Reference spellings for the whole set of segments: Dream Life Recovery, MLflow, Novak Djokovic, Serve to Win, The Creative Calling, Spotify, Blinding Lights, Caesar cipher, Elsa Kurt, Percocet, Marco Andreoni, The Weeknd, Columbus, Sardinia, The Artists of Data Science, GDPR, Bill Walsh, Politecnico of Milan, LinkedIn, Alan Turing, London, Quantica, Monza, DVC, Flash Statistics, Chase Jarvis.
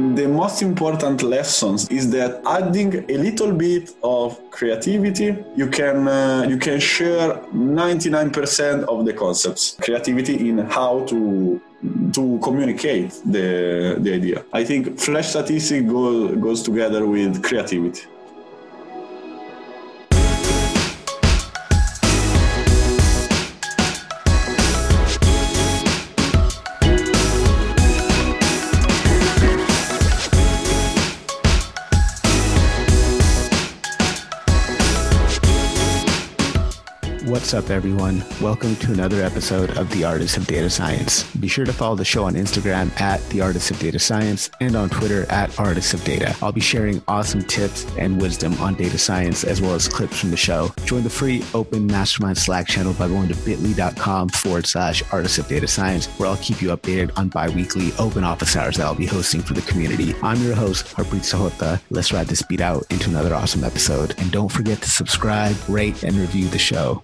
The most important lessons is that adding a little bit of creativity, you can share 99% of the concepts. Creativity in how to communicate the idea. I think Flash Statistics goes together with creativity. What's up, everyone? Welcome to another episode of The Artists of Data Science. Be sure to follow the show on Instagram at The Artists of Data Science and on Twitter at Artists of Data. I'll be sharing awesome tips and wisdom on data science as well as clips from the show. Join the free open mastermind Slack channel by going to bit.ly.com/Artists of Data Science, where I'll keep you updated on bi-weekly open office hours that I'll be hosting for the community. I'm your host, Harpreet Sahota. Let's ride this beat out into another awesome episode. And don't forget to subscribe, rate, and review the show.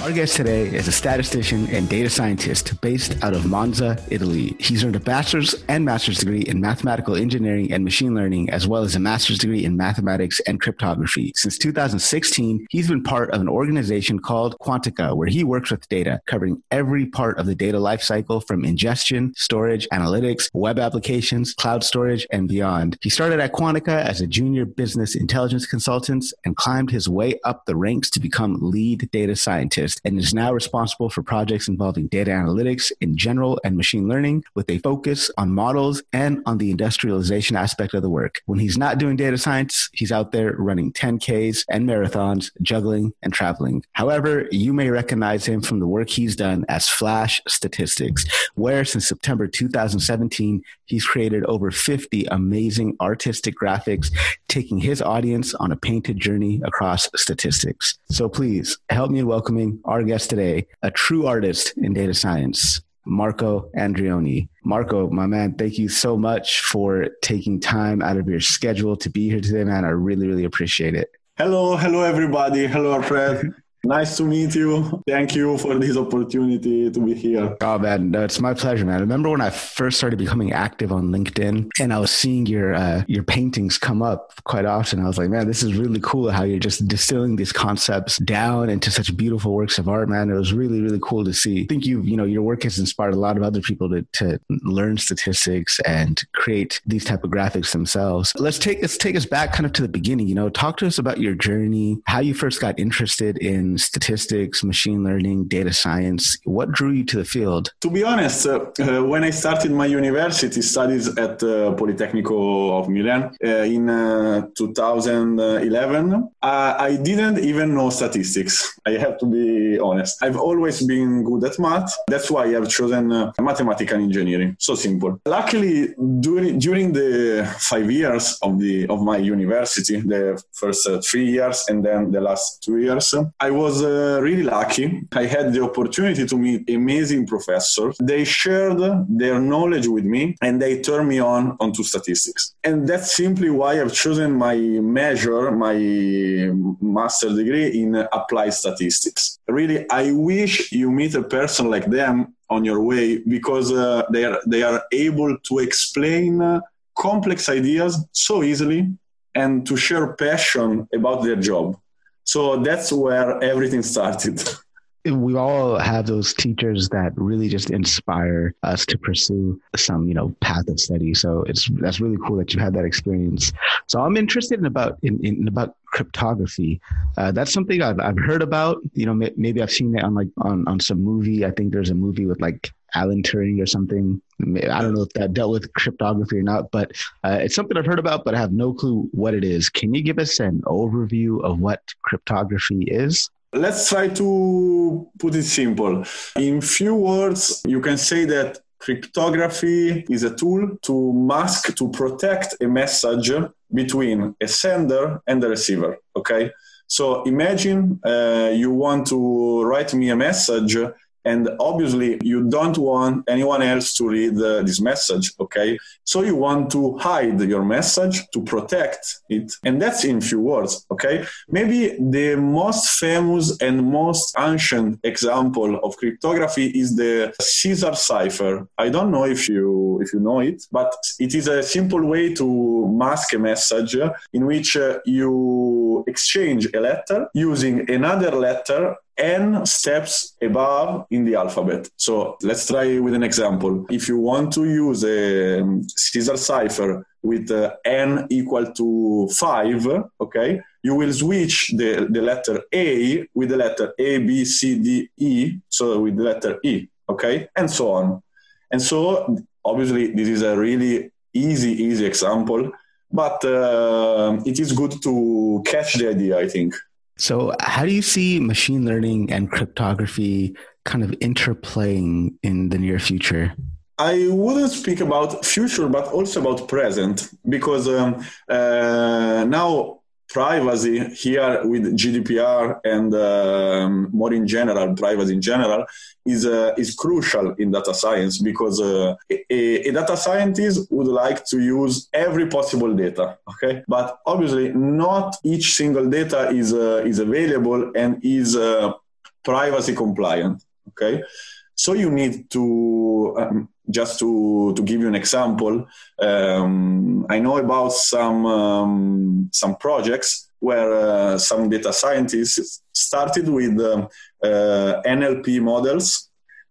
Our guest today is a statistician and data scientist based out of Monza, Italy. He's earned a bachelor's and master's degree in mathematical engineering and machine learning, as well as a master's degree in mathematics and cryptography. Since 2016, he's been part of an organization called Quantica, where he works with data, covering every part of the data lifecycle from ingestion, storage, analytics, web applications, cloud storage, and beyond. He started at Quantica as a junior business intelligence consultant and climbed his way up the ranks to become lead data scientist, and is now responsible for projects involving data analytics in general and machine learning with a focus on models and on the industrialization aspect of the work. When he's not doing data science, he's out there running 10Ks and marathons, juggling and traveling. However, you may recognize him from the work he's done as Flash Statistics, where since September 2017, he's created over 50 amazing artistic graphics, taking his audience on a painted journey across statistics. So please help me in welcoming our guest today, a true artist in data science, Marco Andreoni. Marco, my man, thank you so much for taking time out of your schedule to be here today, man. I really, really appreciate it. Hello, everybody. Hello, Fred. Nice to meet you. Thank you for this opportunity to be here. Oh, man. No, it's my pleasure, man. I remember when I first started becoming active on LinkedIn and I was seeing your paintings come up quite often. I was like, man, this is really cool how you're just distilling these concepts down into such beautiful works of art, man. It was really, really cool to see. I think your work has inspired a lot of other people to learn statistics and create these type of graphics themselves. Let's take us back kind of to the beginning. Talk to us about your journey, how you first got interested in statistics, machine learning, data science. What drew you to the field? To be honest, when I started my university studies at Politecnico of Milan in 2011, I didn't even know statistics. I have to be honest. I've always been good at math. That's why I've chosen mathematical engineering. So simple. Luckily, during the 5 years of my university, the first 3 years and then the last 2 years, I was really lucky. I had the opportunity to meet amazing professors. They shared their knowledge with me and they turned me onto statistics. And that's simply why I've chosen my master's degree in applied statistics. Really, I wish you meet a person like them on your way because they are able to explain complex ideas so easily and to share passion about their job. So that's where everything started. We all have those teachers that really just inspire us to pursue some, path of study. So that's really cool that you had that experience. So I'm interested about cryptography. That's something I've heard about. Maybe I've seen it on some movie. I think there's a movie with Alan Turing or something. I don't know if that dealt with cryptography or not, but it's something I've heard about, but I have no clue what it is. Can you give us an overview of what cryptography is? Let's try to put it simple. In few words, you can say that cryptography is a tool to mask, to protect a message between a sender and the receiver, okay? So imagine you want to write me a message And obviously, you don't want anyone else to read this message, okay? So you want to hide your message to protect it. And that's in few words, okay? Maybe the most famous and most ancient example of cryptography is the Caesar cipher. I don't know if you know it, but it is a simple way to mask a message in which you exchange a letter using another letter n steps above in the alphabet. So let's try with an example. If you want to use a Caesar cipher with n equal to 5, okay, you will switch the letter A with the letter A, B, C, D, E, so with the letter E, okay, and so on. And so obviously this is a really easy example, but it is good to catch the idea, I think. So how do you see machine learning and cryptography kind of interplaying in the near future? I wouldn't speak about future, but also about present, because now privacy here with GDPR and more in general, privacy in general, is crucial in data science, because a data scientist would like to use every possible data, okay? But obviously not each single data is available and is privacy compliant, okay? So you need to, just to give you an example, I know about some projects where some data scientists started with NLP models,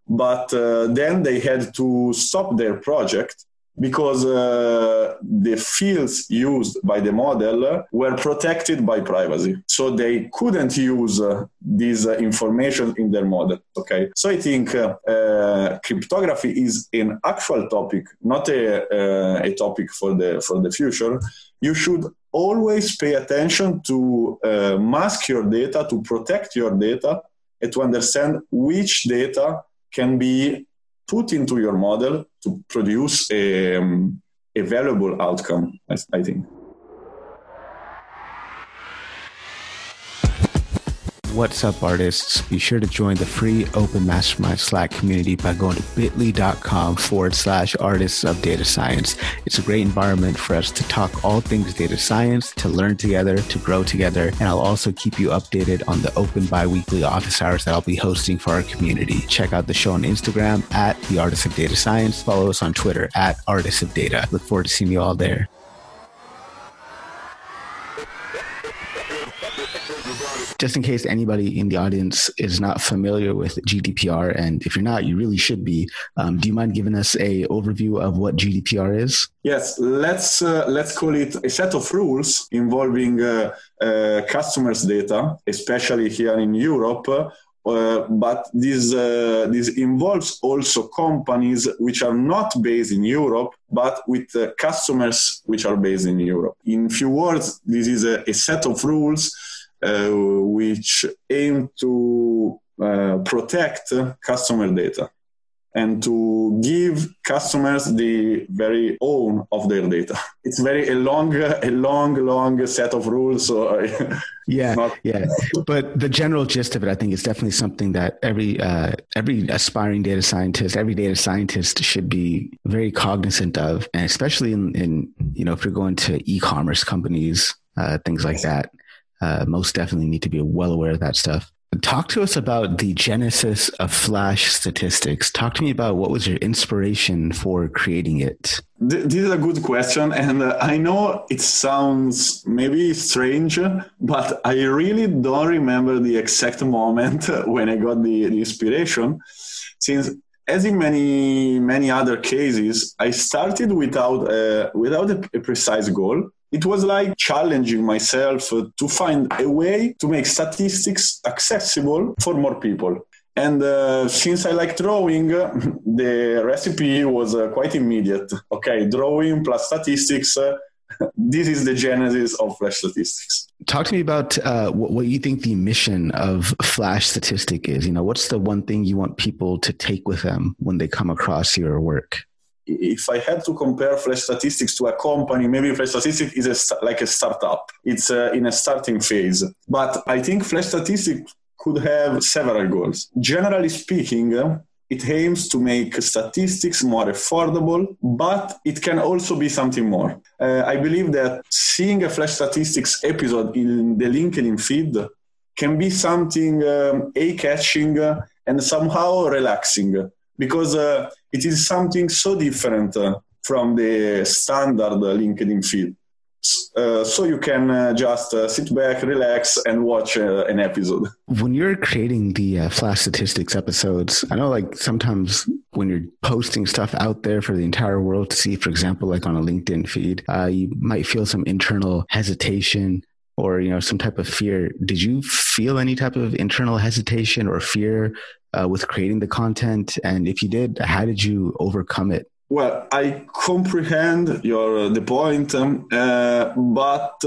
but then they had to stop their project because the fields used by the model were protected by privacy. So they couldn't use this information in their model, okay? So I think cryptography is an actual topic, not a topic for the future. You should always pay attention to mask your data, to protect your data, and to understand which data can be put into your model to produce a valuable outcome, I think. What's up, artists? Be sure to join the free Open Mastermind Slack community by going to bit.ly.com/artists of data science. It's a great environment for us to talk all things data science, to learn together, to grow together. And I'll also keep you updated on the open bi-weekly office hours that I'll be hosting for our community. Check out the show on Instagram at The Artists of Data Science. Follow us on Twitter at Artists of Data. Look forward to seeing you all there. Just in case anybody in the audience is not familiar with GDPR, and if you're not, you really should be. Do you mind giving us an overview of what GDPR is? Yes, let's call it a set of rules involving customers' data, especially here in Europe. But this involves also companies which are not based in Europe, but with customers which are based in Europe. In few words, this is a set of rules which aim to protect customer data and to give customers the very own of their data. It's a long set of rules. So yeah. But the general gist of it, I think, is definitely something that every aspiring data scientist, every data scientist should be very cognizant of, and especially in if you're going to e-commerce companies, things like that. Most definitely need to be well aware of that stuff. Talk to us about the genesis of Flash Statistics. Talk to me about what was your inspiration for creating it. This is a good question, and I know it sounds maybe strange, but I really don't remember the exact moment when I got the inspiration, since as in many other cases, I started without a precise goal. It was like challenging myself to find a way to make statistics accessible for more people. And since I like drawing, the recipe was quite immediate. Okay, drawing plus statistics, this is the genesis of Flash Statistics. Talk to me about what you think the mission of Flash Statistic is. What's the one thing you want people to take with them when they come across your work? If I had to compare Flash Statistics to a company, maybe Flash Statistics is like a startup. It's in a starting phase. But I think Flash Statistics could have several goals. Generally speaking, it aims to make statistics more affordable, but it can also be something more. I believe that seeing a Flash Statistics episode in the LinkedIn feed can be something eye-catching and somehow relaxing, because it is something so different from the standard LinkedIn feed. So you can just sit back, relax, and watch an episode. When you're creating the Flash Statistics episodes, I know like sometimes when you're posting stuff out there for the entire world to see, for example, like on a LinkedIn feed, you might feel some internal hesitation or, you know, some type of fear. Did you feel any type of internal hesitation or fear with creating the content? And if you did, how did you overcome it? Well, I comprehend the point, but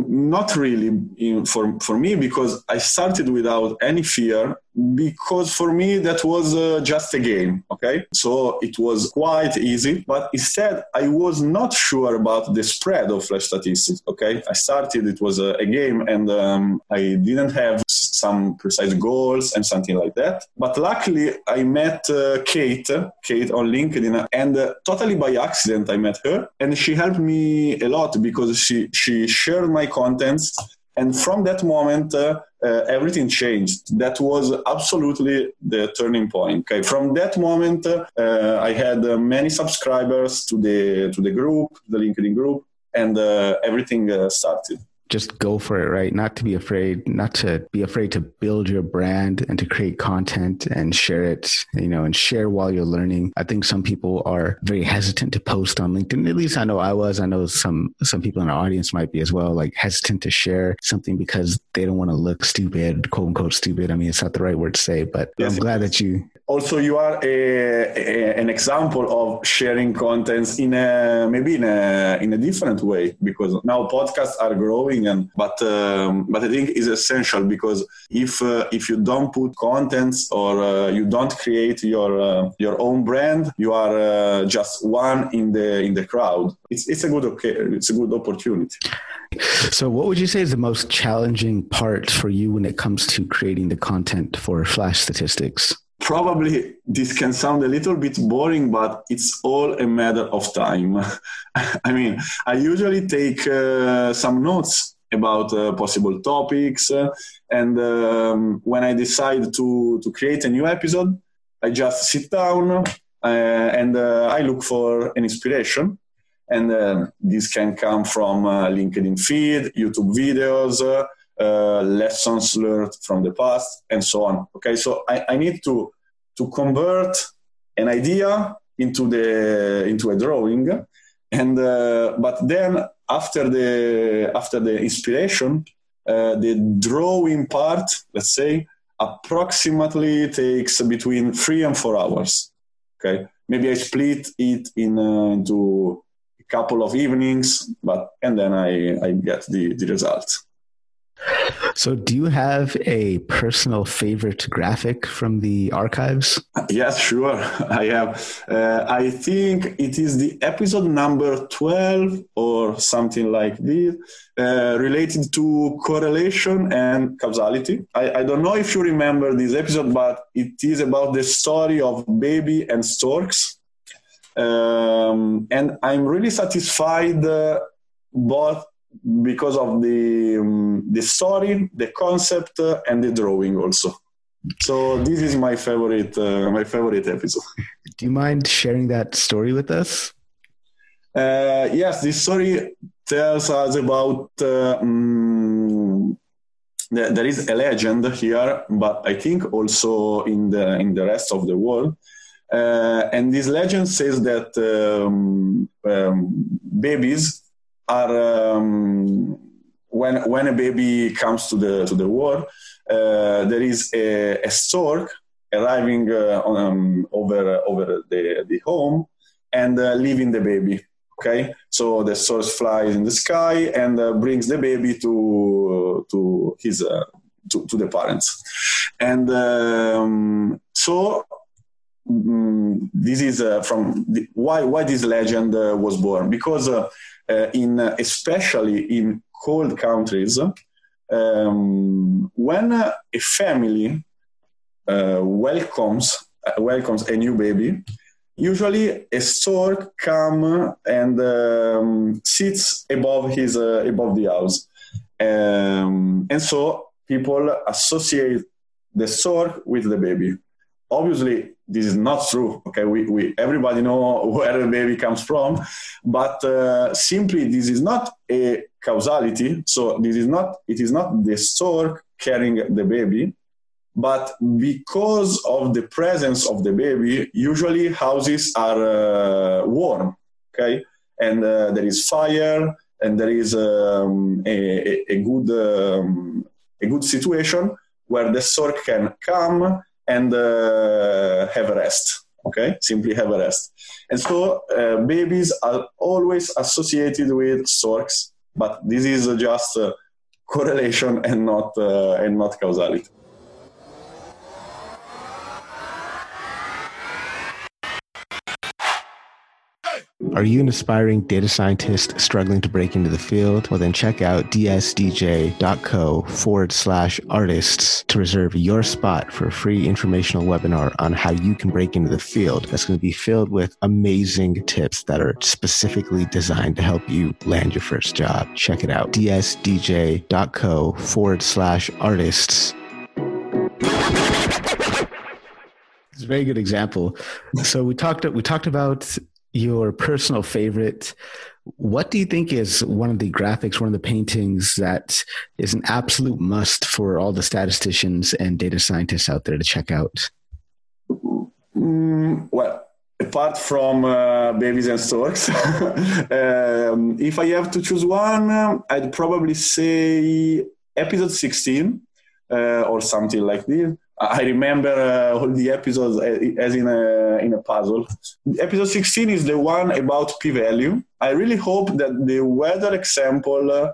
not really for me, because I started without any fear, because for me that was just a game, okay? So it was quite easy, but instead I was not sure about the spread of Flash Statistics, okay? I started, it was a game, and I didn't have some precise goals and something like that. But luckily I met Kate on LinkedIn, and totally by accident I met her, and she helped me a lot because she shared my contents. And from that moment, everything changed. That was absolutely the turning point. Okay. From that moment, I had many subscribers to the group, the LinkedIn group, and everything started. Just go for it, right? Not to be afraid to build your brand and to create content and share it, you know, and share while you're learning. I think some people are very hesitant to post on LinkedIn. At least I know I was. I know some people in our audience might be as well, like hesitant to share something because they don't want to look stupid, quote unquote stupid. I mean, it's not the right word to say, but yes, I'm glad that you... Also, you are an example of sharing contents in a different way, because now podcasts are growing, but I think it's essential, because if you don't put contents or you don't create your own brand, you are just one in the crowd. It's a good opportunity. So, what would you say is the most challenging part for you when it comes to creating the content for Flash Statistics? Probably this can sound a little bit boring, but it's all a matter of time. I mean, I usually take some notes about possible topics. And when I decide to create a new episode, I just sit down and I look for an inspiration. And this can come from LinkedIn feed, YouTube videos, lessons learned from the past, and so on. Okay, so I need to convert an idea into a drawing, and but then after the inspiration, the drawing part, let's say, approximately takes between 3 and 4 hours. Okay, maybe I split it into a couple of evenings, and then I get the results. So do you have a personal favorite graphic from the archives? Yes, sure. I have. I think it is the episode number 12 or something like this, related to correlation and causality. I don't know if you remember this episode, but it is about the story of baby and storks. And I'm really satisfied both because of the story, the concept, and the drawing also. So this is my favorite episode. Do you mind sharing that story with us? Yes, this story tells us about there is a legend here, but I think also in the rest of the world. And this legend says that babies are when a baby comes to the world, there is a stork arriving over the home and leaving the baby. Okay, so the stork flies in the sky and brings the baby to his to the parents, and so. This is from why this legend was born, because especially in cold countries, When a family welcomes a new baby, usually a stork comes and sits above his above the house, and so people associate the stork with the baby. Obviously, this is not true. Okay, we everybody know where the baby comes from, but simply this is not a causality. So this is not the stork carrying the baby, but because of the presence of the baby, usually houses are warm. Okay, and there is fire, and there is a good situation where the stork can come and have a rest, okay? Simply have a rest. And so babies are always associated with storks, but this is just correlation and not causality. Are you an aspiring data scientist struggling to break into the field? Well, then check out dsdj.co/artists to reserve your spot for a free informational webinar on how you can break into the field. That's going to be filled with amazing tips that are specifically designed to help you land your first job. Check it out. dsdj.co/artists. It's a very good example. So we talked about your personal favorite. What do you think is one of the graphics, one of the paintings that is an absolute must for all the statisticians and data scientists out there to check out? Well, apart from babies and storks, if I have to choose one, I'd probably say episode 16 or something like this. I remember all the episodes as in a puzzle. Episode 16 is the one about p-value. I really hope that the weather example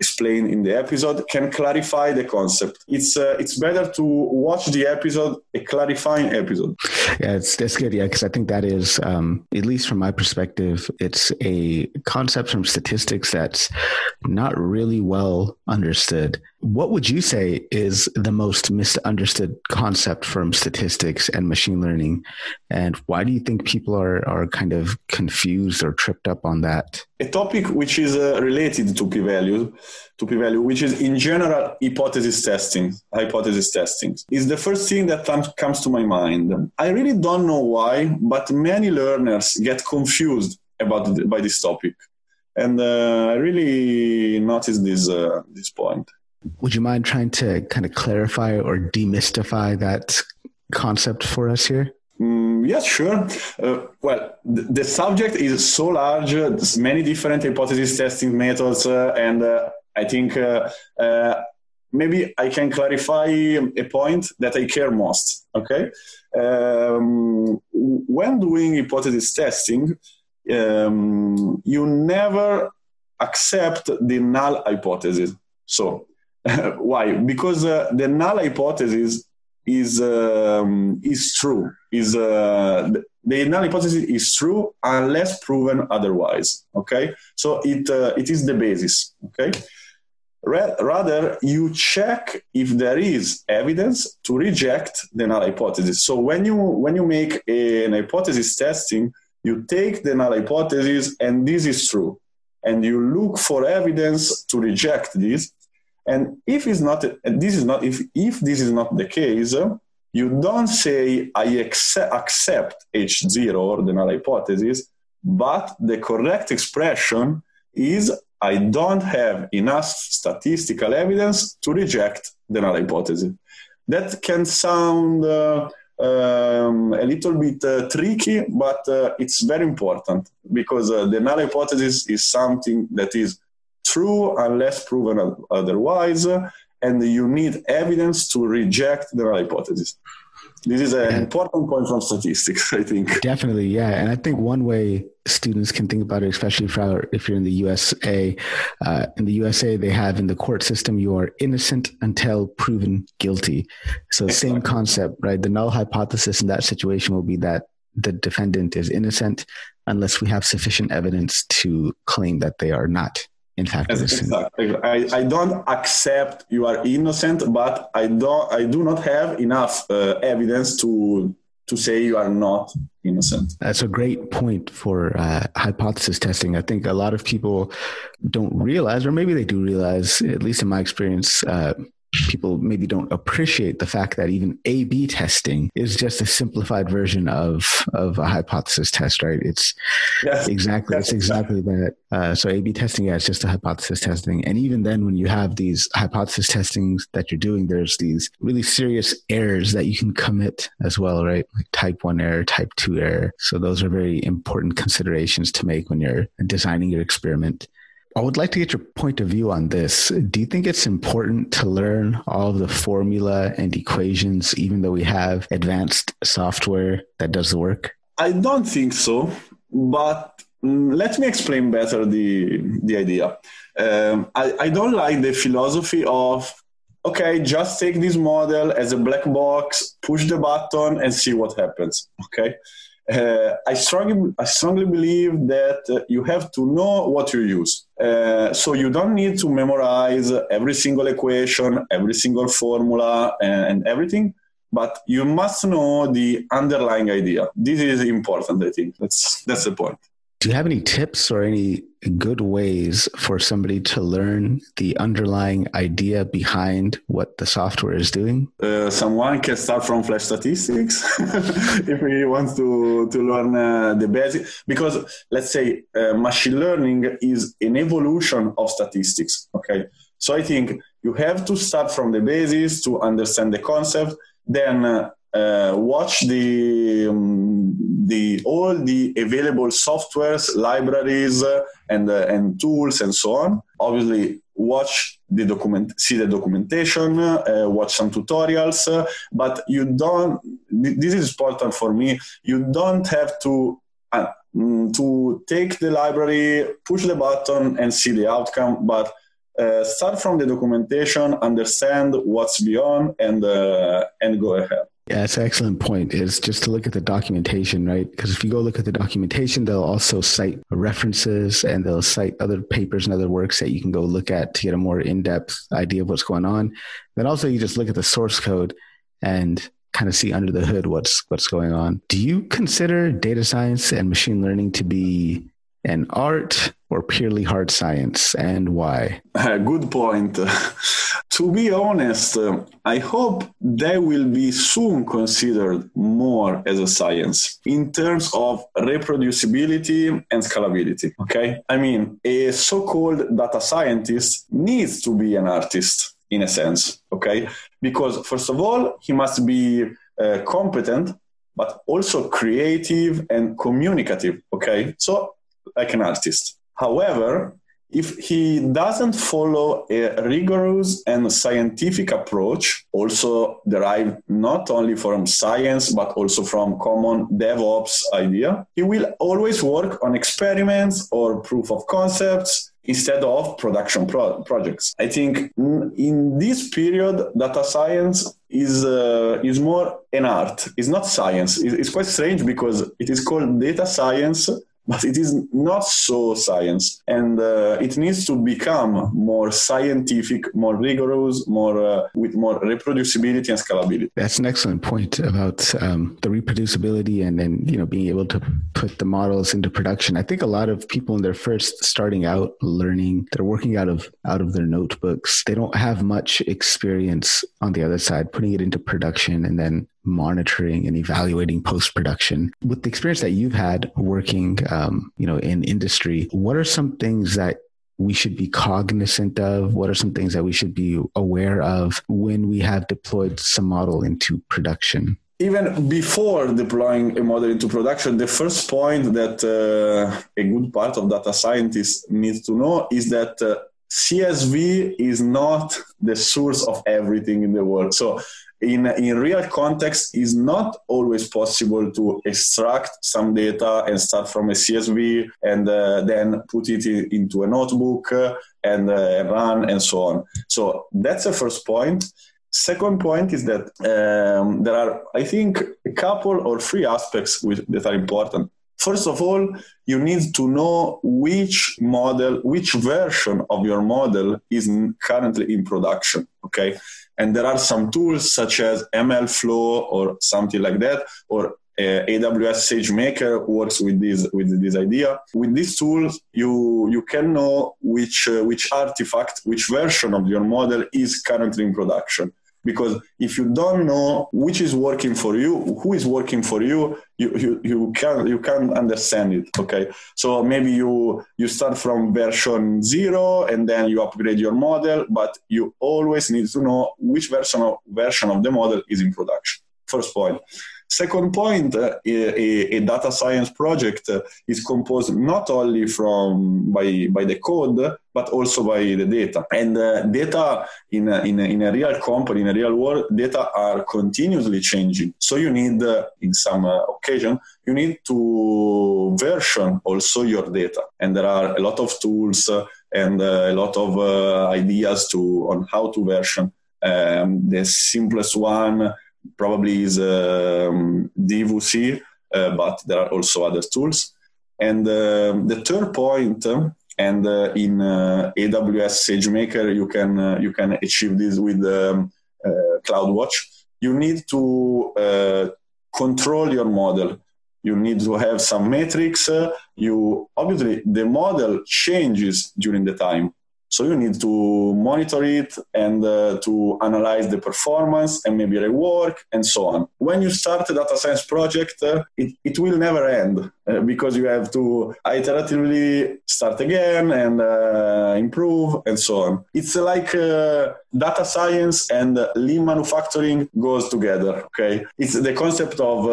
explained in the episode can clarify the concept. It's better to watch the episode, a clarifying episode. Yeah, that's good. Yeah, because I think that is, at least from my perspective, it's a concept from statistics that's not really well understood. What would you say is the most misunderstood concept from statistics and machine learning? And why do you think people are kind of confused or tripped up on that? A topic which is related to p-value, which is in general hypothesis testing, is the first thing that comes to my mind. I really don't know why, but many learners get confused by this topic, and I really noticed this point. Would you mind trying to kind of clarify or demystify that concept for us here? Yes, sure. Well, the subject is so large, there's many different hypothesis testing methods, and I think maybe I can clarify a point that I care most, okay? When doing hypothesis testing, you never accept the null hypothesis. So, why? Because the null hypothesis is true. The null hypothesis is true unless proven otherwise. Okay, so it is the basis. Okay, rather you check if there is evidence to reject the null hypothesis. So when you make an hypothesis testing, you take the null hypothesis and this is true, and you look for evidence to reject this. And if this is not the case, you don't say I accept H0 or the null hypothesis, but the correct expression is I don't have enough statistical evidence to reject the null hypothesis. That can sound a little bit tricky, but it's very important because the null hypothesis is something that is true unless proven otherwise, and you need evidence to reject the hypothesis. This is an important point from statistics, I think. Definitely, yeah. And I think one way students can think about it, especially if you're in the USA. In the USA, they have in the court system, you are innocent until proven guilty. So same concept, right? The null hypothesis in that situation will be that the defendant is innocent unless we have sufficient evidence to claim that they are not. Exactly. Exactly. I don't accept you are innocent, but I do not have enough evidence to say you are not innocent. That's a great point for hypothesis testing. I think a lot of people don't realize, or maybe they do realize, at least in my experience, people maybe don't appreciate the fact that even A/B testing is just a simplified version of a hypothesis test, right? It's exactly that. So A/B testing, yeah, it's just a hypothesis testing. And even then, when you have these hypothesis testings that you're doing, there's these really serious errors that you can commit as well, right? Like type 1 error, type 2 error. So those are very important considerations to make when you're designing your experiment. I would like to get your point of view on this. Do you think it's important to learn all of the formula and equations, even though we have advanced software that does the work? I don't think so, but let me explain better the idea. I don't like the philosophy of, okay, just take this model as a black box, push the button and see what happens, okay? I strongly believe that you have to know what you use. So you don't need to memorize every single equation, every single formula and everything, but you must know the underlying idea. This is important, I think. That's the point. Do you have any tips or any good ways for somebody to learn the underlying idea behind what the software is doing? Someone can start from Flash Statistics if he wants to learn the basics. Because let's say machine learning is an evolution of statistics. Okay, so I think you have to start from the basis to understand the concept, then watch all the available softwares, libraries, and tools, and so on. Obviously, see the documentation, watch some tutorials. But you don't. This is important for me. You don't have to take the library, push the button, and see the outcome. But start from the documentation, understand what's beyond, and go ahead. Yeah, that's an excellent point, is just to look at the documentation, right? Because if you go look at the documentation, they'll also cite references and they'll cite other papers and other works that you can go look at to get a more in-depth idea of what's going on. Then also you just look at the source code and kind of see under the hood what's going on. Do you consider data science and machine learning to be an art or purely hard science, and why? Good point. To be honest, I hope they will be soon considered more as a science in terms of reproducibility and scalability. Okay, I mean, a so-called data scientist needs to be an artist in a sense. Okay, because first of all, he must be competent, but also creative and communicative. Okay, so like an artist. However, if he doesn't follow a rigorous and scientific approach, also derived not only from science, but also from common DevOps idea, he will always work on experiments or proof of concepts instead of production projects. I think in this period, data science is more an art. It's not science. It's quite strange because it is called data science, but it is not so science, and it needs to become more scientific, more rigorous, with more reproducibility and scalability. That's an excellent point about the reproducibility and being able to put the models into production. I think a lot of people when they're first starting out learning, they're working out of their notebooks. They don't have much experience on the other side, putting it into production and then monitoring and evaluating post-production. With the experience that you've had working, in industry, what are some things that we should be cognizant of? What are some things that we should be aware of when we have deployed some model into production? Even before deploying a model into production, the first point that a good part of data scientists needs to know is that CSV is not the source of everything in the world. So in real context, it's not always possible to extract some data and start from a CSV and then put it into a notebook and run and so on. So that's the first point. Second point is that there are, I think, a couple or three aspects that are important. First of all, you need to know which model, which version of your model is currently in production, okay? And there are some tools such as MLflow or something like that, or AWS SageMaker works with this idea. With these tools, you can know which artifact, which version of your model is currently in production. Because if you don't know which is working for you, who is working for you, you can't understand it. Okay, so maybe you start from version 0 and then you upgrade your model, but you always need to know which version of the model is in production. First point. Second point, a data science project is composed not only by the code, but also by the data. And data in a real company, in a real world, data are continuously changing. So you need, in some occasion, you need to version also your data. And there are a lot of tools and a lot of ideas on how to version. The simplest one probably is DVC, but there are also other tools. And the third point, in AWS SageMaker, you can achieve this with CloudWatch. You need to control your model. You need to have some metrics. Obviously, the model changes during the time. So you need to monitor it and to analyze the performance and maybe rework and so on. When you start a data science project, it will never end because you have to iteratively start again and improve and so on. It's like data science and lean manufacturing goes together, okay? It's the concept of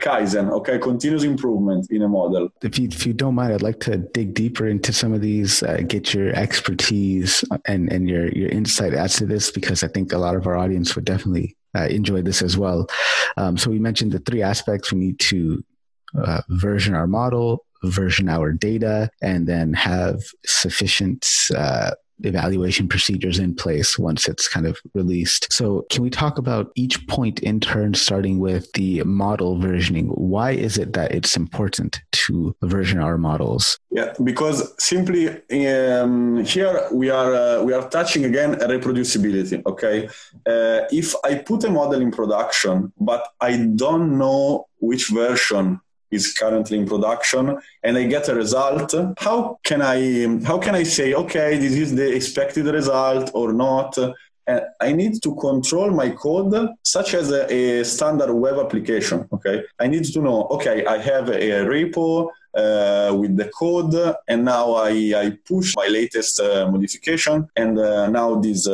Kaizen, okay? Continuous improvement in a model. If you don't mind, I'd like to dig deeper into some of these, get your expertise and your insight as to this, because I think a lot of our audience would definitely enjoy this as well. So we mentioned the three aspects. We need to version our model, version our data, and then have sufficient evaluation procedures in place once it's kind of released. So can we talk about each point in turn, starting with the model versioning? Why is it that it's important to version our models? Yeah, because simply here we are touching again reproducibility. Okay, if I put a model in production, but I don't know which version is currently in production, and I get a result, how can I say, okay, this is the expected result or not? And I need to control my code, such as a standard web application, okay? I need to know, okay, I have a repo with the code, and now I push my latest modification, and now this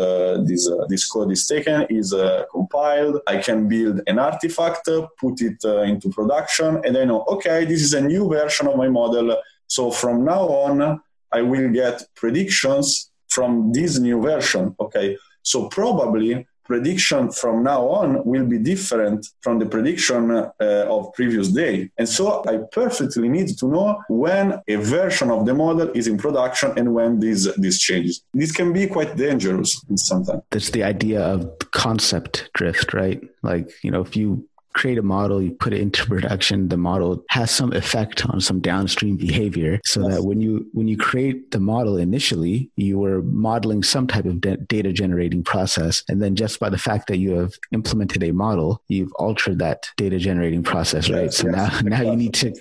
code is taken, is compiled. I can build an artifact, put it into production, and I know, okay, this is a new version of my model. So from now on, I will get predictions from this new version, okay? So probably prediction from now on will be different from the prediction of previous day. And so I perfectly need to know when a version of the model is in production and when this changes. This can be quite dangerous sometimes. That's the idea of concept drift, right? Like, you know, if you create a model, you put it into production, the model has some effect on some downstream behavior, so yes, that when you create the model initially, you were modeling some type of data generating process, and then just by the fact that you have implemented a model, you've altered that data generating process, right? Yes, so yes, now you need to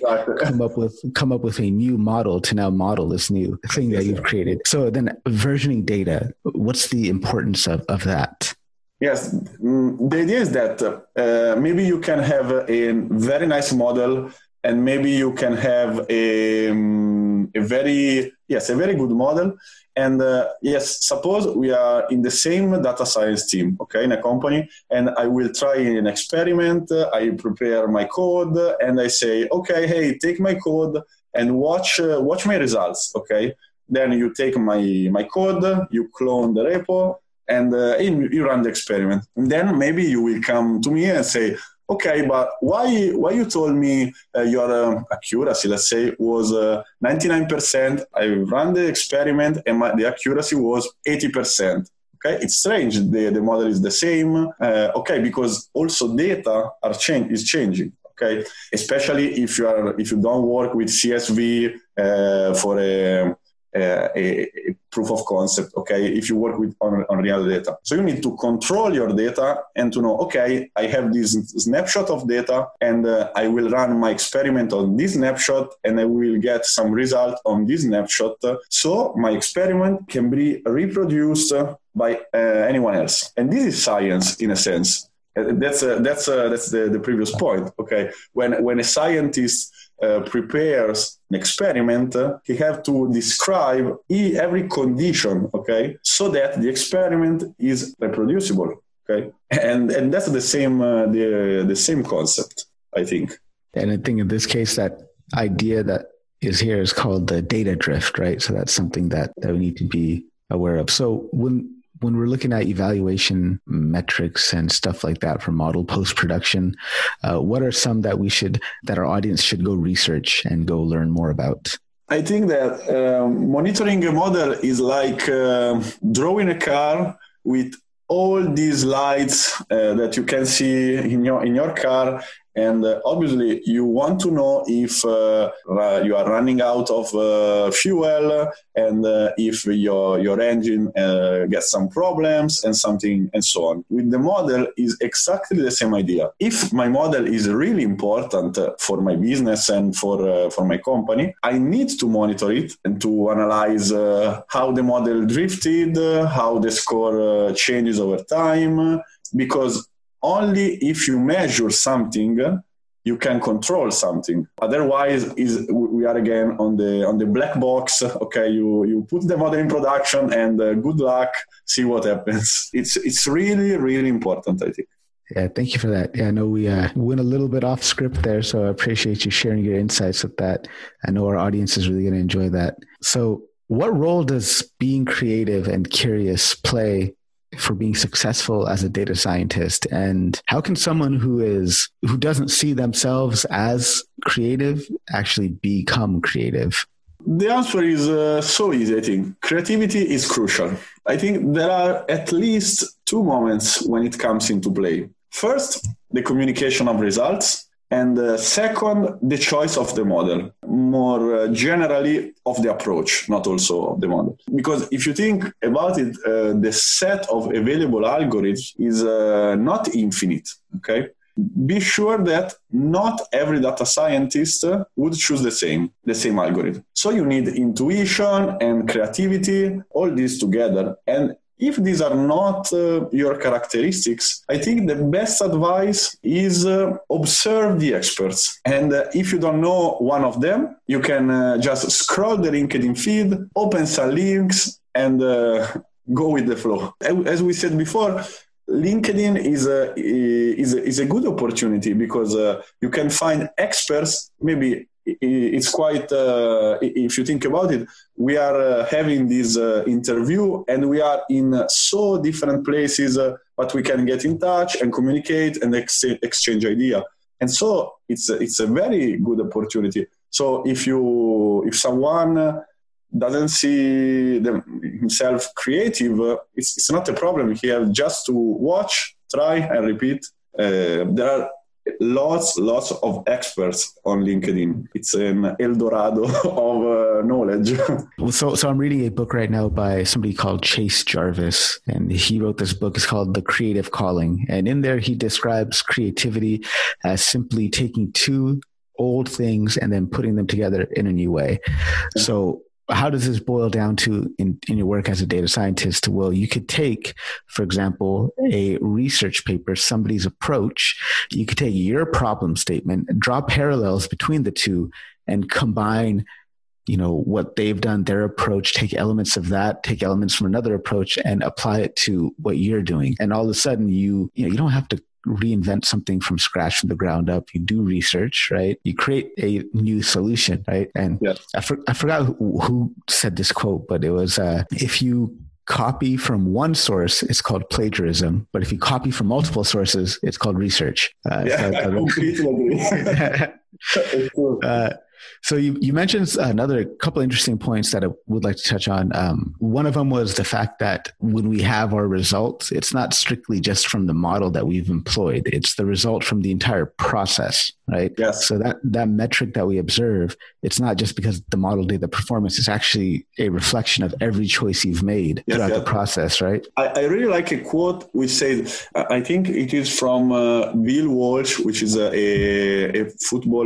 come up with a new model to now model this new thing that you've created. So then versioning data, what's the importance of that? Yes, the idea is that maybe you can have a very nice model, and maybe you can have a very good model. And suppose we are in the same data science team, okay, in a company, and I will try an experiment. I prepare my code, and I say, okay, hey, take my code and watch my results, okay. Then you take my code, you clone the repo, and you run the experiment. And then maybe you will come to me and say, okay, but why you told me your accuracy, let's say, was 99%. I ran the experiment and the accuracy was 80%. Okay, it's strange. The model is the same. Okay, because also data is changing. Okay, especially if you don't work with CSV for a proof of concept. Okay, if you work with on real data, so you need to control your data and to know, okay, I have this snapshot of data, and I will run my experiment on this snapshot, and I will get some result on this snapshot. So my experiment can be reproduced by anyone else, and this is science in a sense. That's the previous point. Okay, when a scientist prepares an experiment, he have to describe every condition, okay, so that the experiment is reproducible, okay, and that's the same concept, I think. And I think in this case, that idea that is here is called the data drift, right? So that's something that we need to be aware of. So when we're looking at evaluation metrics and stuff like that for model post-production, what are some that our audience should go research and go learn more about? I think that monitoring a model is like drawing a car with all these lights that you can see in your car. And obviously, you want to know if you are running out of fuel, and if your engine gets some problems and something and so on. With the model is exactly the same idea. If my model is really important for my business and for my company, I need to monitor it and to analyze how the model drifted, how the score changes over time, because only if you measure something, you can control something. Otherwise, we are again on the black box. Okay, you put the model in production and good luck. See what happens. It's really, really important, I think. Yeah, thank you for that. Yeah, I know we went a little bit off script there, so I appreciate you sharing your insights with that. I know our audience is really going to enjoy that. So what role does being creative and curious play for being successful as a data scientist, and how can someone who doesn't see themselves as creative actually become creative? The answer is so easy, I think. Creativity is crucial. I think there are at least two moments when it comes into play. First, the communication of results, and second, the choice of the model, more generally of the approach, not also of the model. Because if you think about it, the set of available algorithms is not infinite, okay? Be sure that not every data scientist would choose the same algorithm. So you need intuition and creativity, all these together. And if these are not your characteristics, I think the best advice is observe the experts. And if you don't know one of them, you can just scroll the LinkedIn feed, open some links, and go with the flow. As we said before, LinkedIn is a good opportunity because you can find experts. Maybe it's quite, if you think about it, we are having this interview and we are in so different places, but we can get in touch and communicate and exchange idea. And so it's a very good opportunity. So if someone doesn't see himself creative, it's not a problem. He has just to watch, try and repeat. There are lots of experts on LinkedIn. It's an El Dorado of knowledge. Well, so I'm reading a book right now by somebody called Chase Jarvis, and he wrote this book. It's called The Creative Calling. And in there, he describes creativity as simply taking two old things and then putting them together in a new way. So how does this boil down to in your work as a data scientist? Well, you could take, for example, a research paper, somebody's approach. You could take your problem statement, draw parallels between the two, and combine, what they've done, their approach, take elements of that, take elements from another approach, and apply it to what you're doing. And all of a sudden, you don't have to reinvent something from scratch, from the ground up. You do research, right? You create a new solution, right? And yeah. I forgot who said this quote, but it was, if you copy from one source, it's called plagiarism. But if you copy from multiple sources, it's called research. Yeah, so I completely agree. So you mentioned another couple of interesting points that I would like to touch on. One of them was the fact that when we have our results, it's not strictly just from the model that we've employed. It's the result from the entire process, right? Yes. So that metric that we observe, it's not just because the model did the performance. It's actually a reflection of every choice you've made throughout the process, right? I really like a quote which says, I think it is from Bill Walsh, which is a football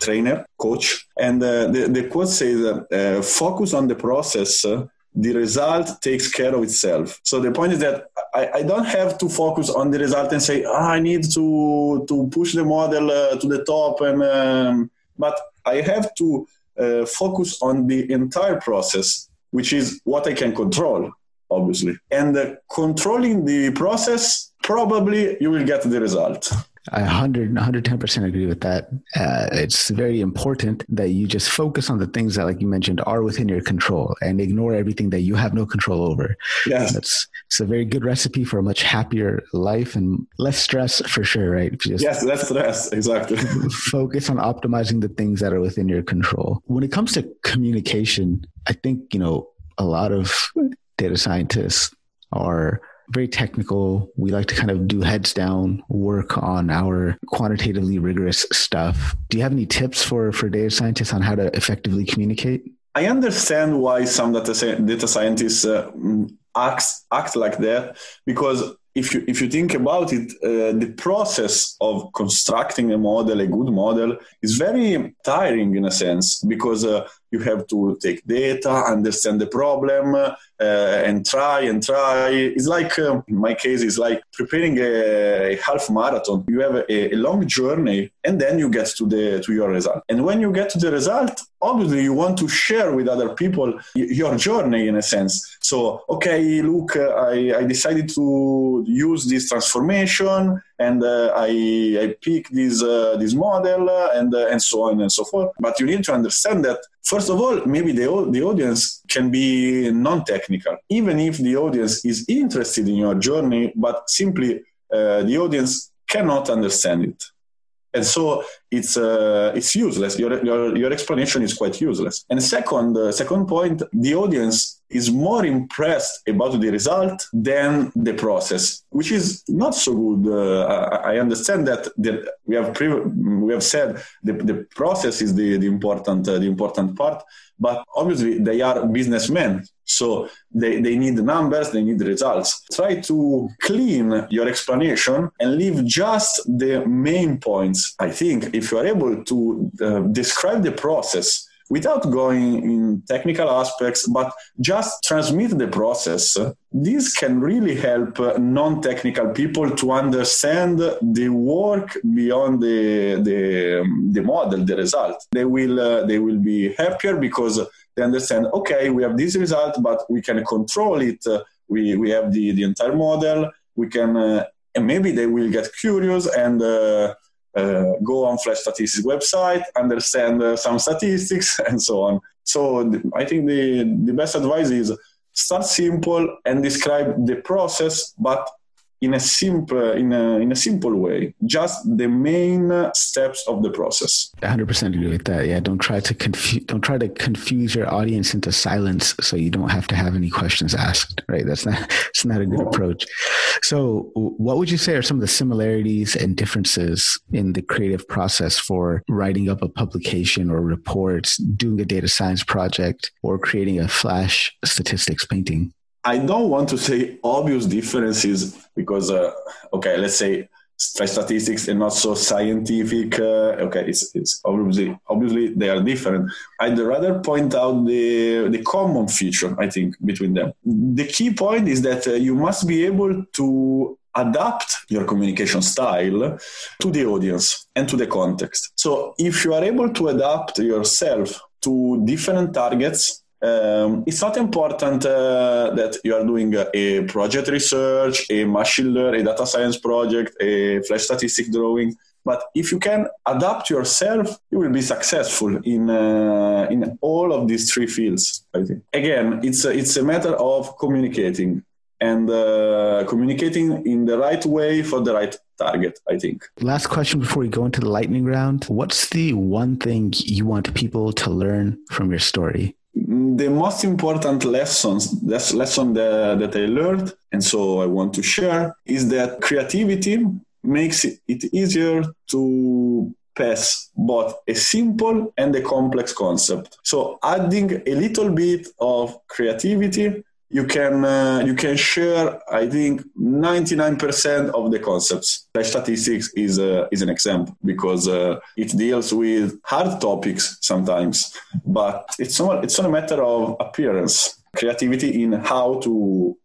trainer, coach. And the quote says, focus on the process. The result takes care of itself. So the point is that I don't have to focus on the result and say, I need to push the model to the top. And but I have to focus on the entire process, which is what I can control, obviously. And controlling the process, probably you will get the result. I 110% agree with that. It's very important that you just focus on the things that, like you mentioned, are within your control and ignore everything that you have no control over. Yes. It's a very good recipe for a much happier life and less stress for sure, right? Yes, less stress, exactly. Focus on optimizing the things that are within your control. When it comes to communication, I think, a lot of data scientists are very technical. We like to kind of do heads down work on our quantitatively rigorous stuff. Do you have any tips for data scientists on how to effectively communicate? I understand why some data scientists act like that, because if you think about it, the process of constructing a good model, is very tiring in a sense, because you have to take data, understand the problem, and try. It's like, in my case, it's like preparing a half marathon. You have a long journey, and then you get to your result. And when you get to the result, obviously you want to share with other people your journey in a sense. So, okay, look, I decided to use this transformation, and I pick this model, and so on and so forth. But you need to understand that, first of all, maybe the audience can be non-technical, even if the audience is interested in your journey, but simply the audience cannot understand it. And so it's useless. Your explanation is quite useless. And second point, the audience is more impressed about the result than the process, which is not so good. I understand that we have said the process is the important part, but obviously they are businessmen. So they need numbers, they need results. Try to clean your explanation and leave just the main points. I think if you are able to describe the process without going in technical aspects, but just transmit the process, this can really help non-technical people to understand the work beyond the model, the result. They will be happier because they understand, okay, we have this result, but we can control it. We have the entire model. We can, and maybe they will get curious and go on Flash Statistics website, understand some statistics, and so on. So I think the best advice is start simple and describe the process, but in a simple way, just the main steps of the process. 100% agree with that. Yeah, don't try to confuse your audience into silence, so you don't have to have any questions asked. Right? It's not a good approach. So, what would you say are some of the similarities and differences in the creative process for writing up a publication or reports, doing a data science project, or creating a Flash Statistics painting? I don't want to say obvious differences because, let's say statistics and not so scientific. It's obviously they are different. I'd rather point out the common feature, I think, between them. The key point is that you must be able to adapt your communication style to the audience and to the context. So if you are able to adapt yourself to different targets, it's not important that you are doing a project research, a machine learning, a data science project, a Flash statistic drawing. But if you can adapt yourself, you will be successful in all of these three fields, I think. Again, it's a matter of communicating. and communicating in the right way for the right target, I think. Last question before we go into the lightning round. What's the one thing you want people to learn from your story? The most important lesson that I learned, and so I want to share, is that creativity makes it easier to pass both a simple and a complex concept. So adding a little bit of creativity, you can share, I think, 99% of the concepts. Flash Statistics is an example because it deals with hard topics sometimes, but it's not a matter of appearance. Creativity in how to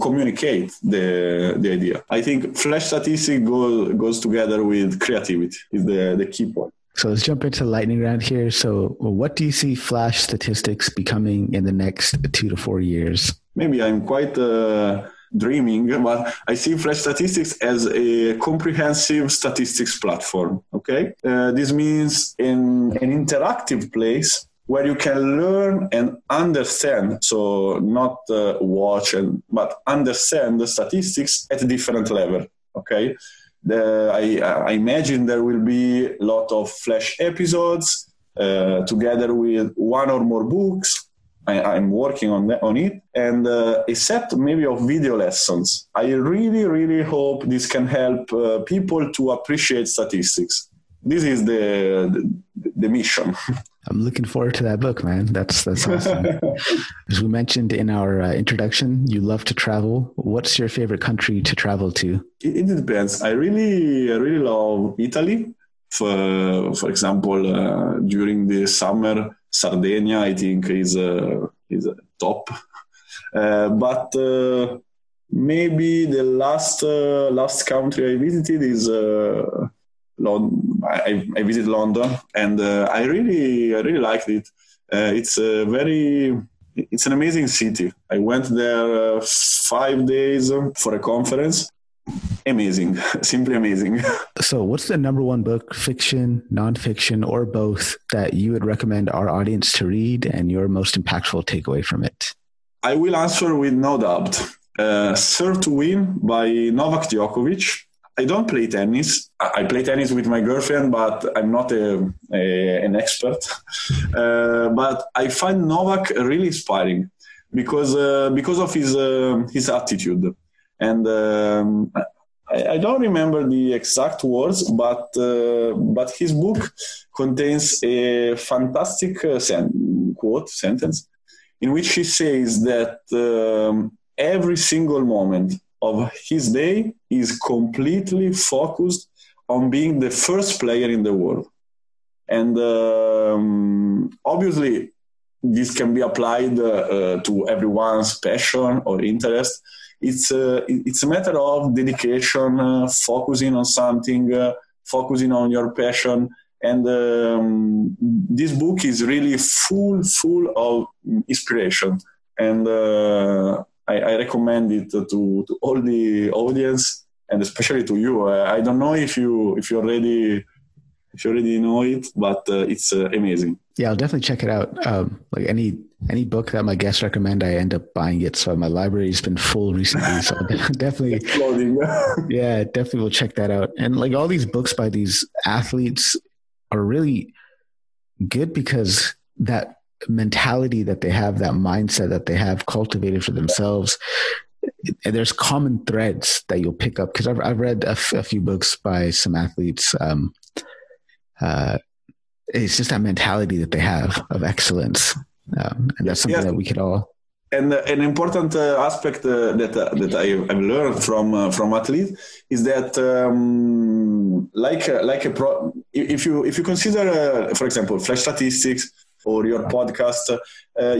communicate the idea. I think Flash Statistics goes together with creativity is the key point. So let's jump into the lightning round here. So what do you see Flash Statistics becoming in the next 2 to 4 years? Maybe I'm quite dreaming, but I see Flash Statistics as a comprehensive statistics platform. Okay, this means an interactive place where you can learn and understand, so not watch, but understand the statistics at a different level, okay? I imagine there will be a lot of Flash episodes together with one or more books. I'm working on it, and a set maybe of video lessons. I really, really hope this can help people to appreciate statistics. This is the mission. I'm looking forward to that book, man. That's awesome. As we mentioned in our introduction, you love to travel. What's your favorite country to travel to? It depends. I really love Italy. For example, during the summer, Sardinia, I think, is top. But maybe the last country I visited is London. I visited London, and I really liked it. It's an amazing city. I went there 5 days for a conference. Amazing, simply amazing. So what's the number one book, fiction, nonfiction, or both, that you would recommend our audience to read and your most impactful takeaway from it? I will answer with no doubt. Serve to Win by Novak Djokovic. I don't play tennis. I play tennis with my girlfriend, but I'm not an expert. But I find Novak really inspiring because of his attitude. And I don't remember the exact words, but his book contains a fantastic sentence in which he says that every single moment of his day is completely focused on being the first player in the world. And obviously this can be applied to everyone's passion or interest. It's a matter of dedication, focusing on something, focusing on your passion. And this book is really full of inspiration. And I recommend it to all the audience, and especially to you. I don't know if you already know it, but it's amazing. Yeah, I'll definitely check it out. Like any book that my guests recommend, I end up buying it. So my library's been full recently. So definitely, yeah, definitely will check that out. And like all these books by these athletes are really good because that mentality that they have, that mindset that they have cultivated for themselves, there's common threads that you'll pick up. Because I've read a few books by some athletes. It's just that mentality that they have of excellence, and that's something that we could all. And an important aspect that I've learned from athletes is that if you consider, for example, Flash Statistics or your podcast,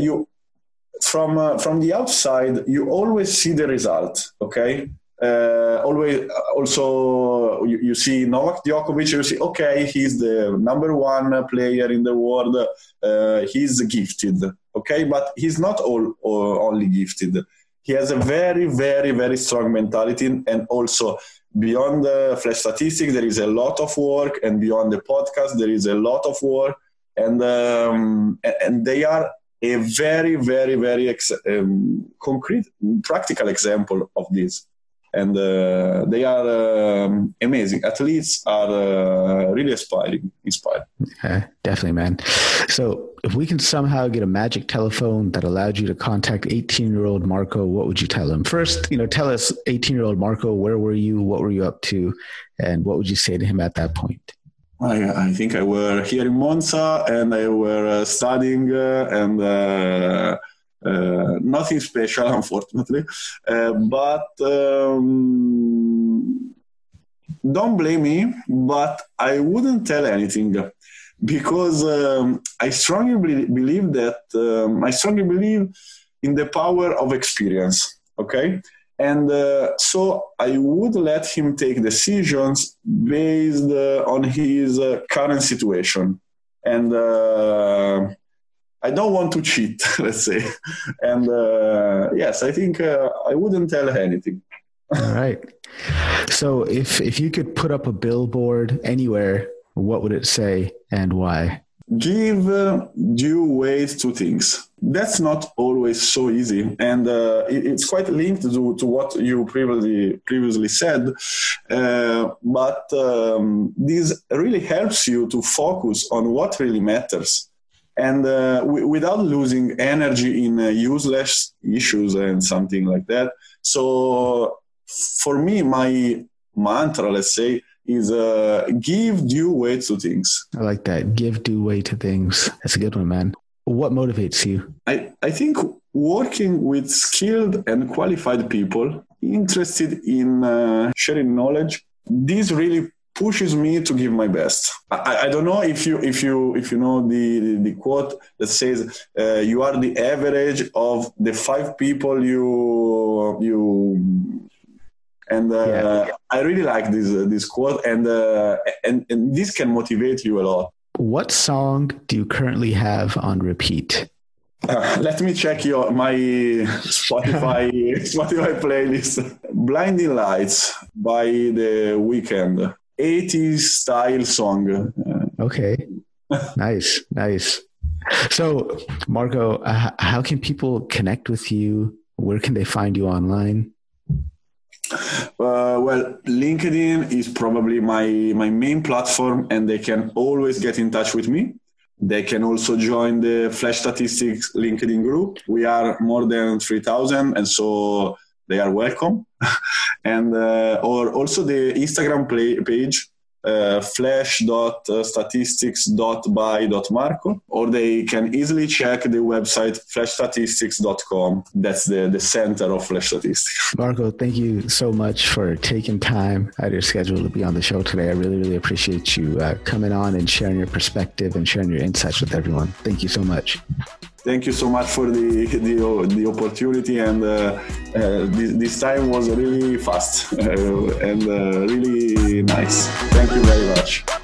you from the outside you always see the result. Okay, always. Also, you see Novak Djokovic. You see, okay, he's the number one player in the world. He's gifted. Okay, but he's not only gifted. He has a very, very, very strong mentality, and also. Beyond the Flash Statistics, there is a lot of work, and beyond the podcast, there is a lot of work. And they are a very, very, very concrete, practical example of this. And they are amazing. Athletes are really inspiring. Okay, definitely, man. So if we can somehow get a magic telephone that allowed you to contact 18-year-old Marco, what would you tell him? First, tell us, 18-year-old Marco, where were you? What were you up to? And what would you say to him at that point? I think I were here in Monza and I were studying and... nothing special, unfortunately, but don't blame me, but I wouldn't tell anything because I strongly believe in the power of experience, okay? And so I would let him take decisions based on his current situation. And I don't want to cheat, let's say. And yes, I think I wouldn't tell her anything. All right. So if you could put up a billboard anywhere, what would it say and why? Give due weight to things. That's not always so easy. And it's quite linked to what you previously said. But this really helps you to focus on what really matters. And without losing energy in useless issues and something like that. So for me, my mantra, let's say, is give due weight to things. I like that. Give due weight to things. That's a good one, man. What motivates you? I think working with skilled and qualified people interested in sharing knowledge, this really pushes me to give my best. I don't know if you know the quote that says you are the average of the five people you. And yeah. I really like this quote, and this can motivate you a lot. What song do you currently have on repeat? Let me check my Spotify playlist. Blinding Lights by The Weeknd. 80s style song. Okay. Nice. So, Marco, how can people connect with you? Where can they find you online? Well, LinkedIn is probably my main platform, and they can always get in touch with me. They can also join the Flash Statistics LinkedIn group. We are more than 3,000, and so they are welcome. And or also the Instagram page, flash.statistics.by.marco, or they can easily check the website flashstatistics.com. That's the center of Flash Statistics. Marco, thank you so much for taking time out of your schedule to be on the show today. I really, really appreciate you coming on and sharing your perspective and sharing your insights with everyone. Thank you so much. Thank you so much for the opportunity, and this time was really fast and really nice. Thank you very much.